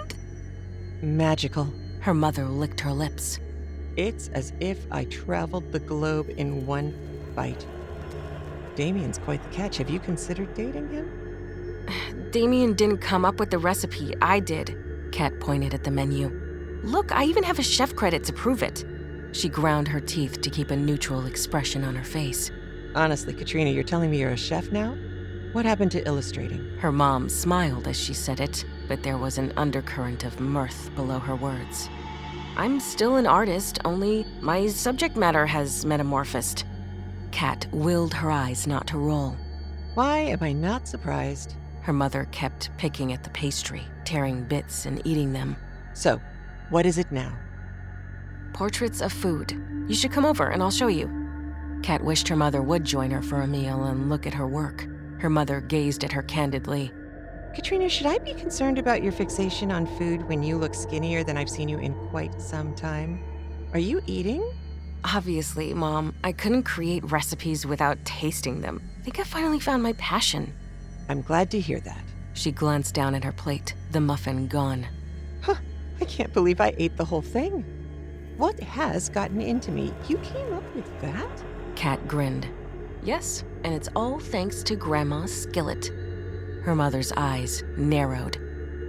Magical. Her mother licked her lips. It's as if I traveled the globe in one bite. Damien's quite the catch. Have you considered dating him? Damien didn't come up with the recipe. I did. Kat pointed at the menu. Look, I even have a chef credit to prove it. She ground her teeth to keep a neutral expression on her face. Honestly, Katrina, you're telling me you're a chef now? What happened to illustrating? Her mom smiled as she said it, but there was an undercurrent of mirth below her words. I'm still an artist, only my subject matter has metamorphosed. Kat willed her eyes not to roll. Why am I not surprised? Her mother kept picking at the pastry, tearing bits and eating them. So, what is it now? Portraits of food. You should come over and I'll show you. Kat wished her mother would join her for a meal and look at her work. Her mother gazed at her candidly. Katrina, should I be concerned about your fixation on food when you look skinnier than I've seen you in quite some time? Are you eating? Obviously, Mom. I couldn't create recipes without tasting them. I think I finally found my passion. I'm glad to hear that. She glanced down at her plate, the muffin gone. I can't believe I ate the whole thing. What has gotten into me? You came up with that? Kat grinned. Yes, and it's all thanks to Grandma's skillet. Her mother's eyes narrowed.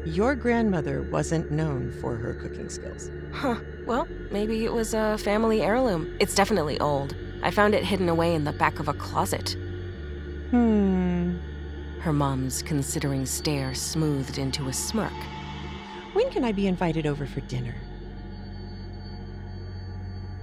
Your grandmother wasn't known for her cooking skills. Well, maybe it was a family heirloom. It's definitely old. I found it hidden away in the back of a closet. Her mom's considering stare smoothed into a smirk. When can I be invited over for dinner?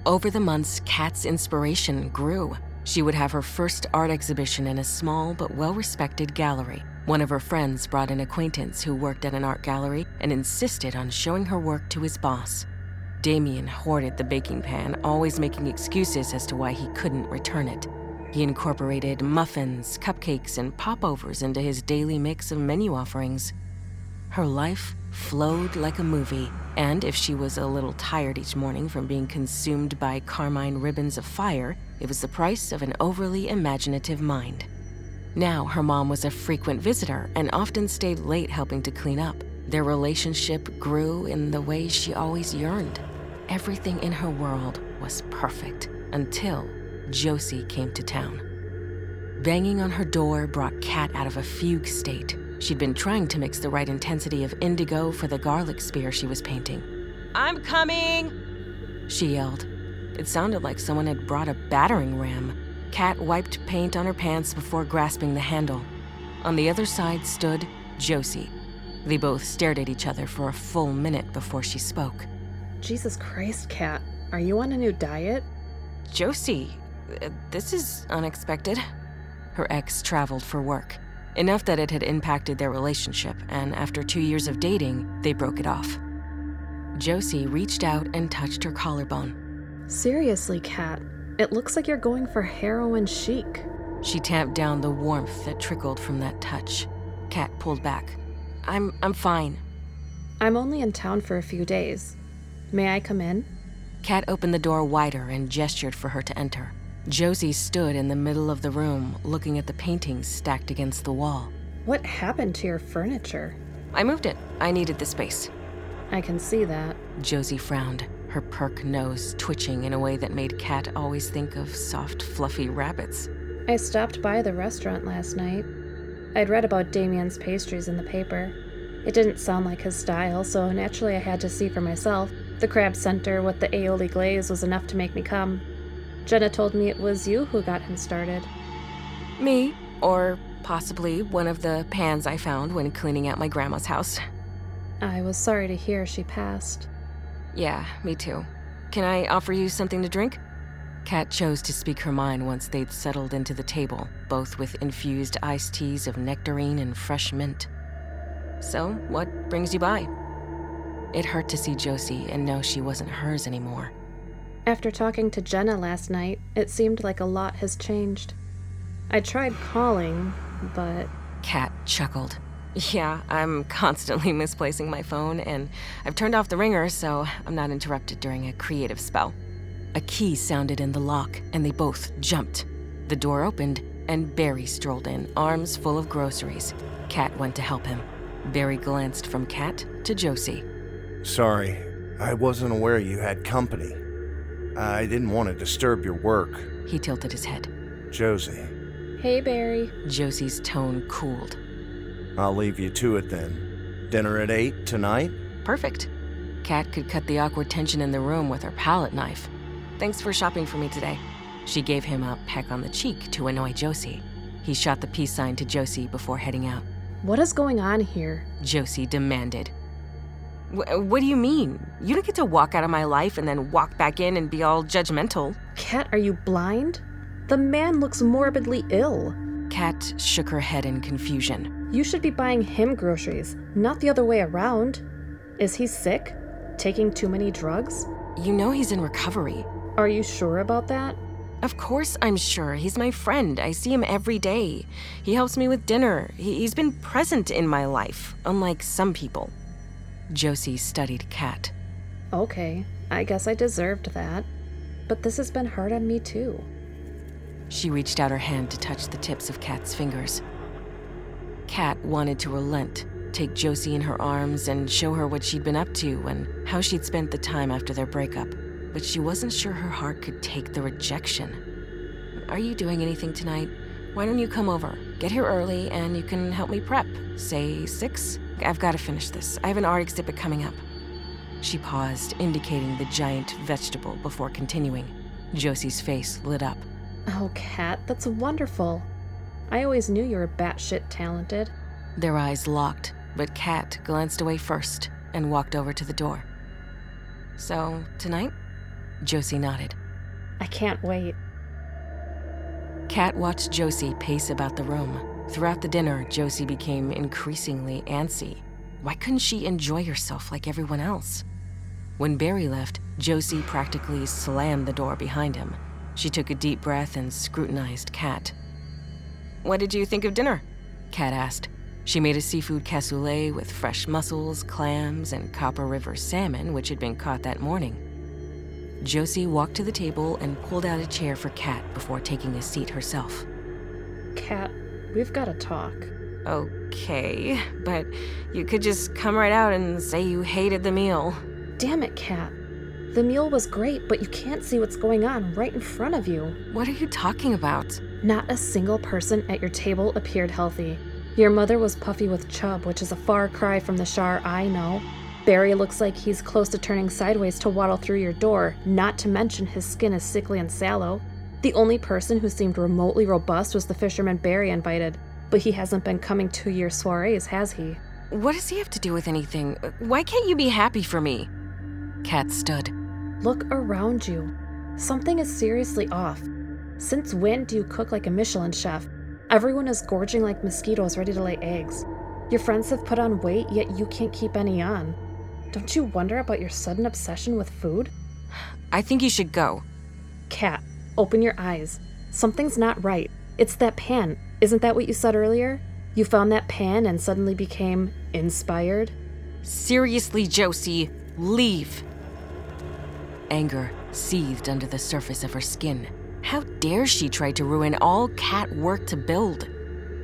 Over the months, Kat's inspiration grew. She would have her first art exhibition in a small but well-respected gallery. One of her friends brought an acquaintance who worked at an art gallery and insisted on showing her work to his boss. Damien hoarded the baking pan, always making excuses as to why he couldn't return it. He incorporated muffins, cupcakes, and popovers into his daily mix of menu offerings. Her life flowed like a movie, and if she was a little tired each morning from being consumed by carmine ribbons of fire, it was the price of an overly imaginative mind. Now, her mom was a frequent visitor and often stayed late helping to clean up. Their relationship grew in the way she always yearned. Everything in her world was perfect until Josie came to town. Banging on her door brought Kat out of a fugue state. She'd been trying to mix the right intensity of indigo for the garlic spear she was painting. I'm coming, she yelled. It sounded like someone had brought a battering ram. Kat wiped paint on her pants before grasping the handle. On the other side stood Josie. They both stared at each other for a full minute before she spoke. Jesus Christ, Kat, are you on a new diet? Josie, this is unexpected. Her ex traveled for work. Enough that it had impacted their relationship, and after 2 years of dating, they broke it off. Josie reached out and touched her collarbone. Seriously, Kat, it looks like you're going for heroin chic. She tamped down the warmth that trickled from that touch. Kat pulled back. I'm fine. I'm only in town for a few days. May I come in? Kat opened the door wider and gestured for her to enter. Josie stood in the middle of the room, looking at the paintings stacked against the wall. What happened to your furniture? I moved it. I needed the space. I can see that. Josie frowned, her perk nose twitching in a way that made Kat always think of soft, fluffy rabbits. I stopped by the restaurant last night. I'd read about Damien's pastries in the paper. It didn't sound like his style, so naturally I had to see for myself. The crab center with the aioli glaze was enough to make me come. Jenna told me it was you who got him started. Me, or possibly one of the pans I found when cleaning out my grandma's house. I was sorry to hear she passed. Yeah, me too. Can I offer you something to drink? Kat chose to speak her mind once they'd settled into the table, both with infused iced teas of nectarine and fresh mint. So, what brings you by? It hurt to see Josie and know she wasn't hers anymore. After talking to Jenna last night, it seemed like a lot has changed. I tried calling, but... Kat chuckled. Yeah, I'm constantly misplacing my phone, and I've turned off the ringer, so I'm not interrupted during a creative spell. A key sounded in the lock, and they both jumped. The door opened, and Barry strolled in, arms full of groceries. Kat went to help him. Barry glanced from Kat to Josie. Sorry, I wasn't aware you had company. I didn't want to disturb your work. He tilted his head. Josie. Hey, Barry. Josie's tone cooled. I'll leave you to it then. Dinner at 8 tonight? Perfect. Kat could cut the awkward tension in the room with her palette knife. Thanks for shopping for me today. She gave him a peck on the cheek to annoy Josie. He shot the peace sign to Josie before heading out. What is going on here? Josie demanded. What do you mean? You don't get to walk out of my life and then walk back in and be all judgmental. Kat, are you blind? The man looks morbidly ill. Kat shook her head in confusion. You should be buying him groceries, not the other way around. Is he sick? Taking too many drugs? You know he's in recovery. Are you sure about that? Of course I'm sure. He's my friend. I see him every day. He helps me with dinner. He's been present in my life, unlike some people. Josie studied Kat. Okay, I guess I deserved that. But this has been hard on me too. She reached out her hand to touch the tips of Kat's fingers. Kat wanted to relent, take Josie in her arms and show her what she'd been up to and how she'd spent the time after their breakup, but she wasn't sure her heart could take the rejection. Are you doing anything tonight? Why don't you come over? Get here early and you can help me prep. Say 6? I've got to finish this. I have an art exhibit coming up. She paused, indicating the giant vegetable before continuing. Josie's face lit up. Oh, Kat, that's wonderful. I always knew you were batshit talented. Their eyes locked, but Kat glanced away first and walked over to the door. So, tonight? Josie nodded. I can't wait. Kat watched Josie pace about the room. Throughout the dinner, Josie became increasingly antsy. Why couldn't she enjoy herself like everyone else? When Barry left, Josie practically slammed the door behind him. She took a deep breath and scrutinized Kat. What did you think of dinner? Kat asked. She made a seafood cassoulet with fresh mussels, clams, and Copper River salmon, which had been caught that morning. Josie walked to the table and pulled out a chair for Kat before taking a seat herself. Kat, we've got to talk. Okay, but you could just come right out and say you hated the meal. Damn it, Kat. The meal was great, but you can't see what's going on right in front of you. What are you talking about? Not a single person at your table appeared healthy. Your mother was puffy with chub, which is a far cry from the char I know. Barry looks like he's close to turning sideways to waddle through your door, not to mention his skin is sickly and sallow. The only person who seemed remotely robust was the fisherman Barry invited, but he hasn't been coming to your soirees, has he? What does he have to do with anything? Why can't you be happy for me? Kat stood. Look around you. Something is seriously off. Since when do you cook like a Michelin chef? Everyone is gorging like mosquitoes ready to lay eggs. Your friends have put on weight, yet you can't keep any on. Don't you wonder about your sudden obsession with food? I think you should go. Kat, open your eyes. Something's not right. It's that pan. Isn't that what you said earlier? You found that pan and suddenly became inspired? Seriously, Josie, leave. Anger seethed under the surface of her skin. How dare she try to ruin all Kat worked to build?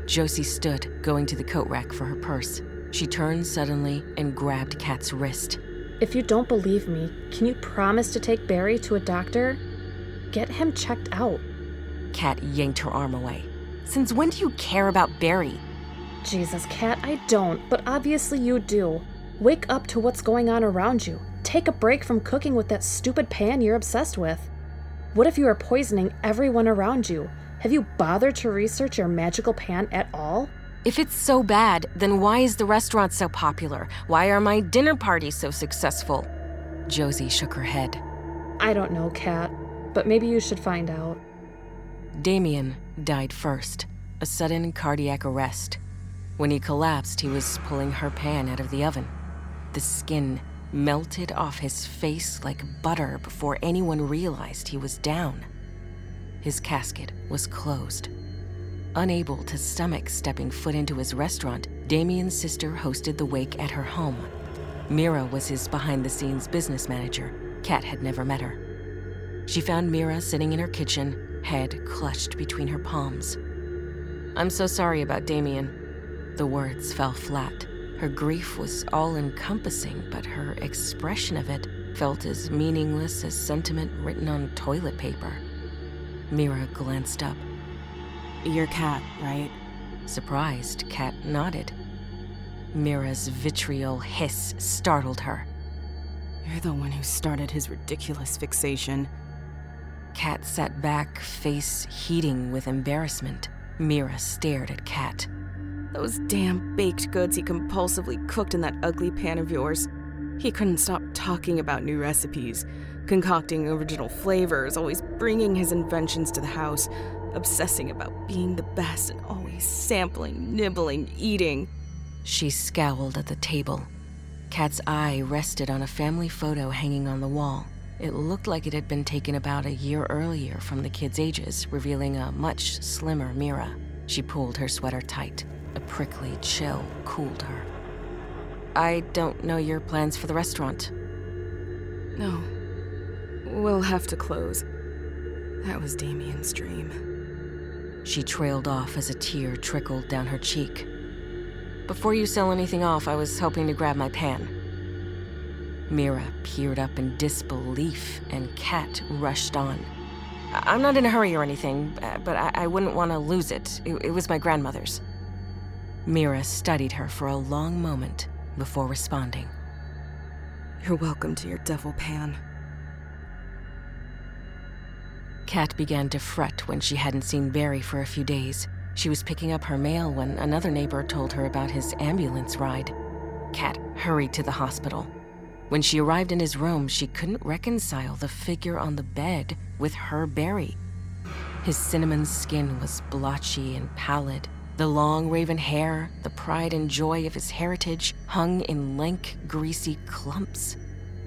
Josie stood, going to the coat rack for her purse. She turned suddenly and grabbed Kat's wrist. If you don't believe me, can you promise to take Barry to a doctor? Get him checked out. Kat yanked her arm away. Since when do you care about Barry? Jesus, Kat, I don't, but obviously you do. Wake up to what's going on around you. Take a break from cooking with that stupid pan you're obsessed with. What if you are poisoning everyone around you? Have you bothered to research your magical pan at all? If it's so bad, then why is the restaurant so popular? Why are my dinner parties so successful? Josie shook her head. I don't know, Kat, but maybe you should find out. Damien died first, a sudden cardiac arrest. When he collapsed, he was pulling her pan out of the oven. The skin melted off his face like butter before anyone realized he was down. His casket was closed. Unable to stomach stepping foot into his restaurant, Damien's sister hosted the wake at her home. Mira was his behind-the-scenes business manager. Kat had never met her. She found Mira sitting in her kitchen, head clutched between her palms. I'm so sorry about Damien. The words fell flat. Her grief was all-encompassing, but her expression of it felt as meaningless as sentiment written on toilet paper. Mira glanced up. You're Kat, right? Surprised, Kat nodded. Mira's vitriol hiss startled her. You're the one who started his ridiculous fixation. Kat sat back, face heating with embarrassment. Mira stared at Kat. Those damn baked goods he compulsively cooked in that ugly pan of yours. He couldn't stop talking about new recipes, concocting original flavors, always bringing his inventions to the house, obsessing about being the best and always sampling, nibbling, eating. She scowled at the table. Kat's eye rested on a family photo hanging on the wall. It looked like it had been taken about a year earlier from the kids' ages, revealing a much slimmer Mira. She pulled her sweater tight. A prickly chill cooled her. I don't know your plans for the restaurant. No. We'll have to close. That was Damien's dream. She trailed off as a tear trickled down her cheek. Before you sell anything off, I was hoping to grab my pan. Mira peered up in disbelief, and Kat rushed on. I'm not in a hurry or anything, but I wouldn't want to lose it. It was my grandmother's. Mira studied her for a long moment before responding. You're welcome to your devil pan. Kat began to fret when she hadn't seen Barry for a few days. She was picking up her mail when another neighbor told her about his ambulance ride. Kat hurried to the hospital. When she arrived in his room, she couldn't reconcile the figure on the bed with her Barry. His cinnamon skin was blotchy and pallid. The long raven hair, the pride and joy of his heritage, hung in lank, greasy clumps.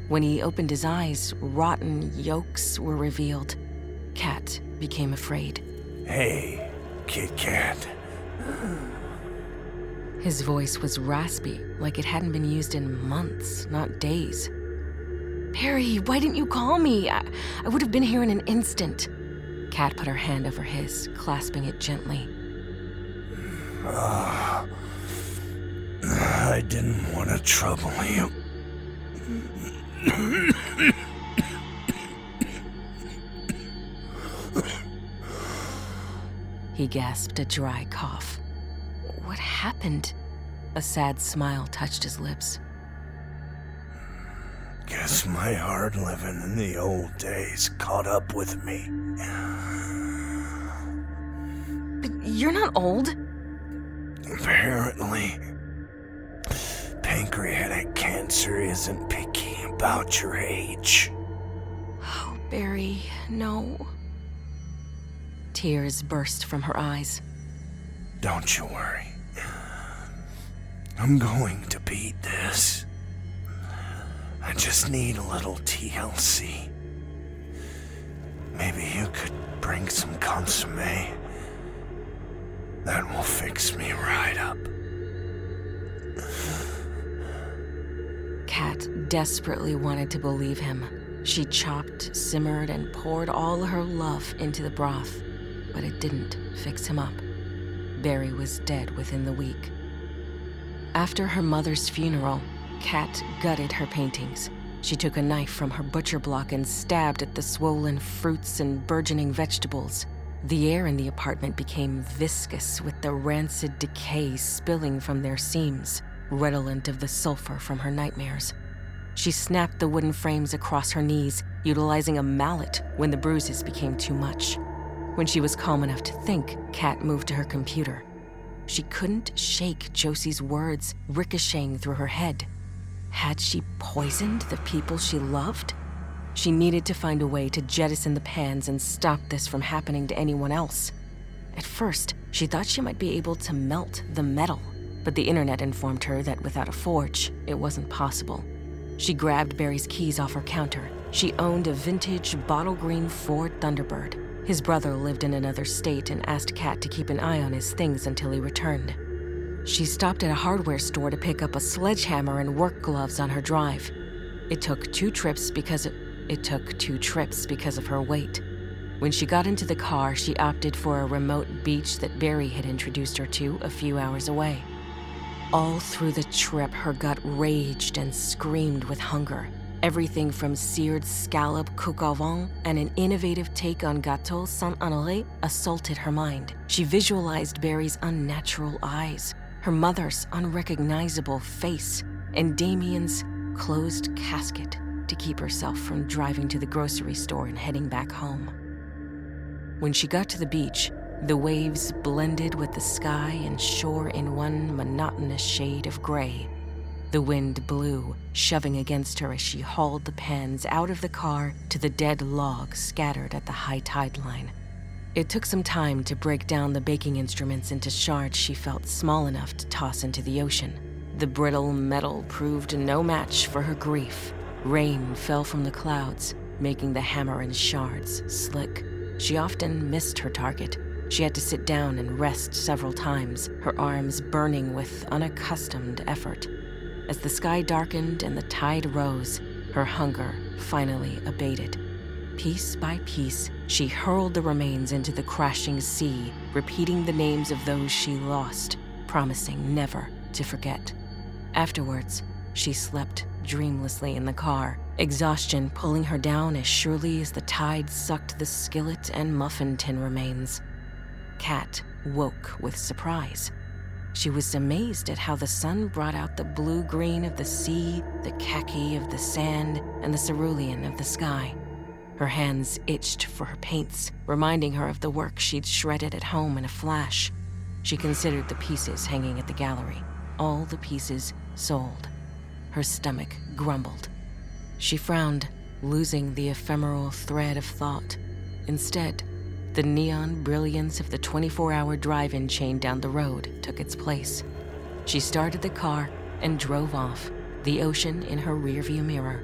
When he opened his eyes, rotten yolks were revealed. Kat became afraid. Hey, Kit Kat. His voice was raspy, like it hadn't been used in months, not days. Barry, why didn't you call me? I would have been here in an instant. Kat put her hand over his, clasping it gently. I didn't want to trouble you. He gasped a dry cough. What happened? A sad smile touched his lips. Guess my hard living in the old days caught up with me. But you're not old. Apparently, pancreatic cancer isn't picky about your age. Oh, Barry, no. Tears burst from her eyes. Don't you worry. I'm going to beat this. I just need a little TLC. Maybe you could bring some consommé. That will fix me right up. Kat desperately wanted to believe him. She chopped, simmered, and poured all her love into the broth, but it didn't fix him up. Barry was dead within the week. After her mother's funeral, Kat gutted her paintings. She took a knife from her butcher block and stabbed at the swollen fruits and burgeoning vegetables. The air in the apartment became viscous with the rancid decay spilling from their seams, redolent of the sulfur from her nightmares. She snapped the wooden frames across her knees, utilizing a mallet when the bruises became too much. When she was calm enough to think, Kat moved to her computer. She couldn't shake Josie's words ricocheting through her head. Had she poisoned the people she loved? She needed to find a way to jettison the pans and stop this from happening to anyone else. At first, she thought she might be able to melt the metal, but the internet informed her that without a forge, it wasn't possible. She grabbed Barry's keys off her counter. She owned a vintage bottle green Ford Thunderbird. His brother lived in another state and asked Kat to keep an eye on his things until he returned. She stopped at a hardware store to pick up a sledgehammer and work gloves on her drive. It took two trips because of her weight. When she got into the car, she opted for a remote beach that Barry had introduced her to a few hours away. All through the trip, her gut raged and screamed with hunger. Everything from seared scallop coq au vent and an innovative take on gâteau Saint-Honoré assaulted her mind. She visualized Barry's unnatural eyes, her mother's unrecognizable face, and Damien's closed casket to keep herself from driving to the grocery store and heading back home. When she got to the beach, the waves blended with the sky and shore in one monotonous shade of gray. The wind blew, shoving against her as she hauled the pans out of the car to the dead logs scattered at the high tide line. It took some time to break down the baking instruments into shards she felt small enough to toss into the ocean. The brittle metal proved no match for her grief. Rain fell from the clouds, making the hammer and shards slick. She often missed her target. She had to sit down and rest several times, her arms burning with unaccustomed effort. As the sky darkened and the tide rose, her hunger finally abated. Piece by piece, she hurled the remains into the crashing sea, repeating the names of those she lost, promising never to forget. Afterwards, she slept dreamlessly in the car, exhaustion pulling her down as surely as the tide sucked the skillet and muffin tin remains. Kat woke with surprise. She was amazed at how the sun brought out the blue-green of the sea, the khaki of the sand, and the cerulean of the sky. Her hands itched for her paints, reminding her of the work she'd shredded at home in a flash. She considered the pieces hanging at the gallery, all the pieces sold. Her stomach grumbled. She frowned, losing the ephemeral thread of thought. Instead, the neon brilliance of the 24-hour drive-in chain down the road took its place. She started the car and drove off, the ocean in her rearview mirror.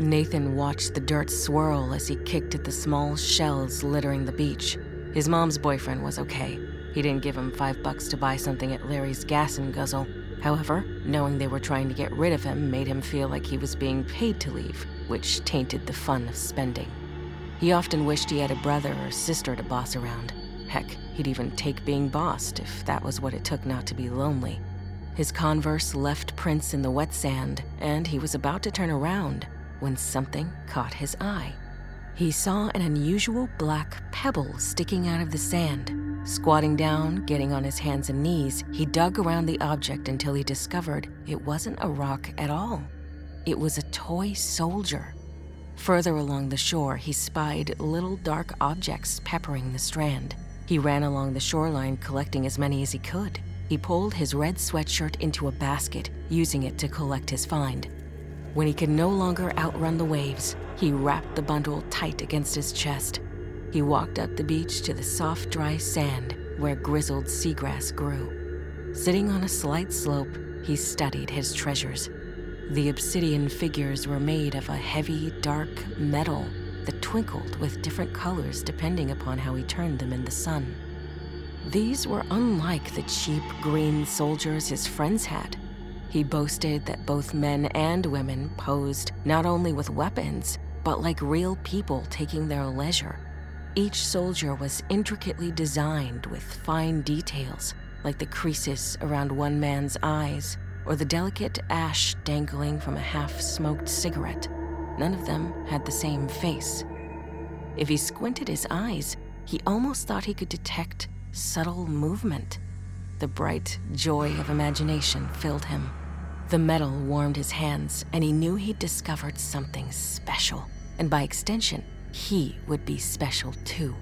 Nathan watched the dirt swirl as he kicked at the small shells littering the beach. His mom's boyfriend was okay. He didn't give him $5 to buy something at Larry's Gas and Guzzle. However, knowing they were trying to get rid of him made him feel like he was being paid to leave, which tainted the fun of spending. He often wished he had a brother or sister to boss around. Heck, he'd even take being bossed if that was what it took not to be lonely. His Converse left prints in the wet sand, and he was about to turn around when something caught his eye. He saw an unusual black pebble sticking out of the sand. Squatting down, getting on his hands and knees, he dug around the object until he discovered it wasn't a rock at all. It was a toy soldier. Further along the shore, he spied little dark objects peppering the strand. He ran along the shoreline, collecting as many as he could. He pulled his red sweatshirt into a basket, using it to collect his find. When he could no longer outrun the waves, he wrapped the bundle tight against his chest. He walked up the beach to the soft, dry sand where grizzled seagrass grew. Sitting on a slight slope, he studied his treasures. The obsidian figures were made of a heavy, dark metal that twinkled with different colors depending upon how he turned them in the sun. These were unlike the cheap green soldiers his friends had. He boasted that both men and women posed not only with weapons, but like real people taking their leisure. Each soldier was intricately designed with fine details, like the creases around one man's eyes or the delicate ash dangling from a half-smoked cigarette, none of them had the same face. If he squinted his eyes, he almost thought he could detect subtle movement. The bright joy of imagination filled him. The metal warmed his hands, and he knew he'd discovered something special. And by extension, he would be special too.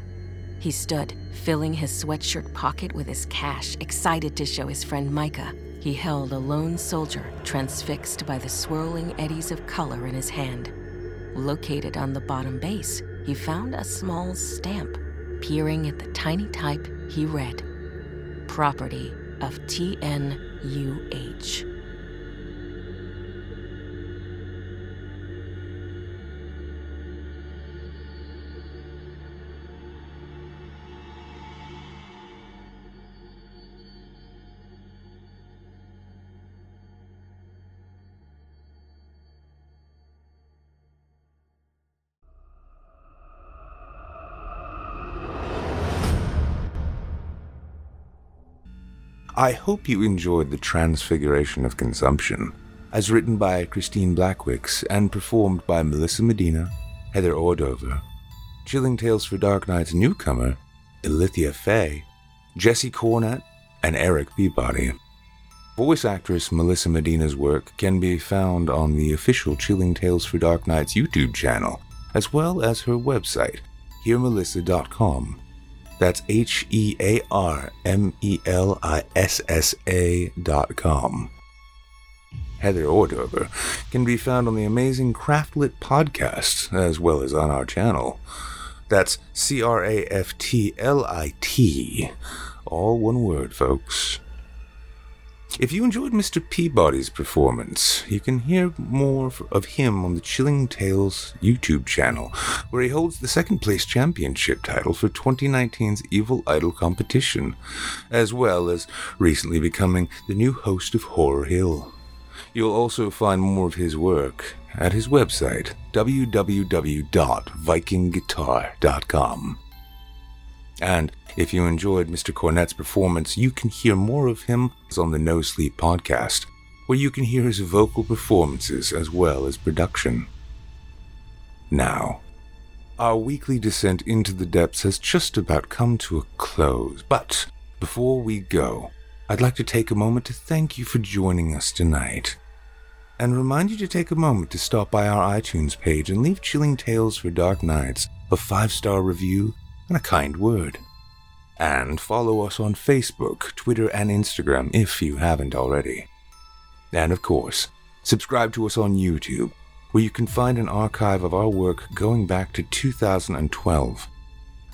He stood, filling his sweatshirt pocket with his cash, excited to show his friend Micah. He held a lone soldier, transfixed by the swirling eddies of color in his hand. Located on the bottom base, he found a small stamp. Peering at the tiny type, he read, "Property of TNUH." I hope you enjoyed The Transfiguration of Consumption, as written by Christine Blackwicks and performed by Melissa Medina, Heather Ordover, Chilling Tales for Dark Nights newcomer, Lithia Fay, Jesse Cornett, and Eric Peabody. Voice actress Melissa Medina's work can be found on the official Chilling Tales for Dark Nights YouTube channel, as well as her website, HearMelissa.com. That's HearMelissa.com. Heather Ordover can be found on the amazing Craftlit podcast, as well as on our channel. That's Craftlit. All one word, folks. If you enjoyed Mr. Peabody's performance, you can hear more of him on the Chilling Tales YouTube channel, where he holds the second-place championship title for 2019's Evil Idol competition, as well as recently becoming the new host of Horror Hill. You'll also find more of his work at his website, www.vikingguitar.com. And if you enjoyed Mr. Cornett's performance, you can hear more of him on the No Sleep Podcast, where you can hear his vocal performances as well as production. Now, our weekly descent into the depths has just about come to a close, but before we go, I'd like to take a moment to thank you for joining us tonight, and remind you to take a moment to stop by our iTunes page and leave Chilling Tales for Dark Nights a 5-star review and a kind word. And follow us on Facebook, Twitter, and Instagram if you haven't already. And of course, subscribe to us on YouTube, where you can find an archive of our work going back to 2012.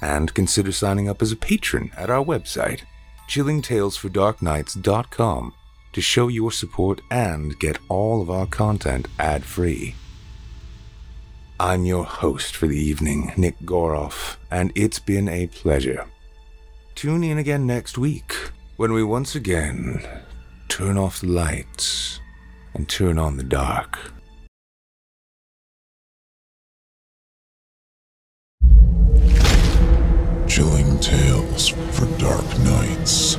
And consider signing up as a patron at our website, ChillingTalesForDarkNights.com, to show your support and get all of our content ad-free. I'm your host for the evening, Nick Goroff, and it's been a pleasure. Tune in again next week, when we once again turn off the lights and turn on the dark. Chilling Tales for Dark Nights.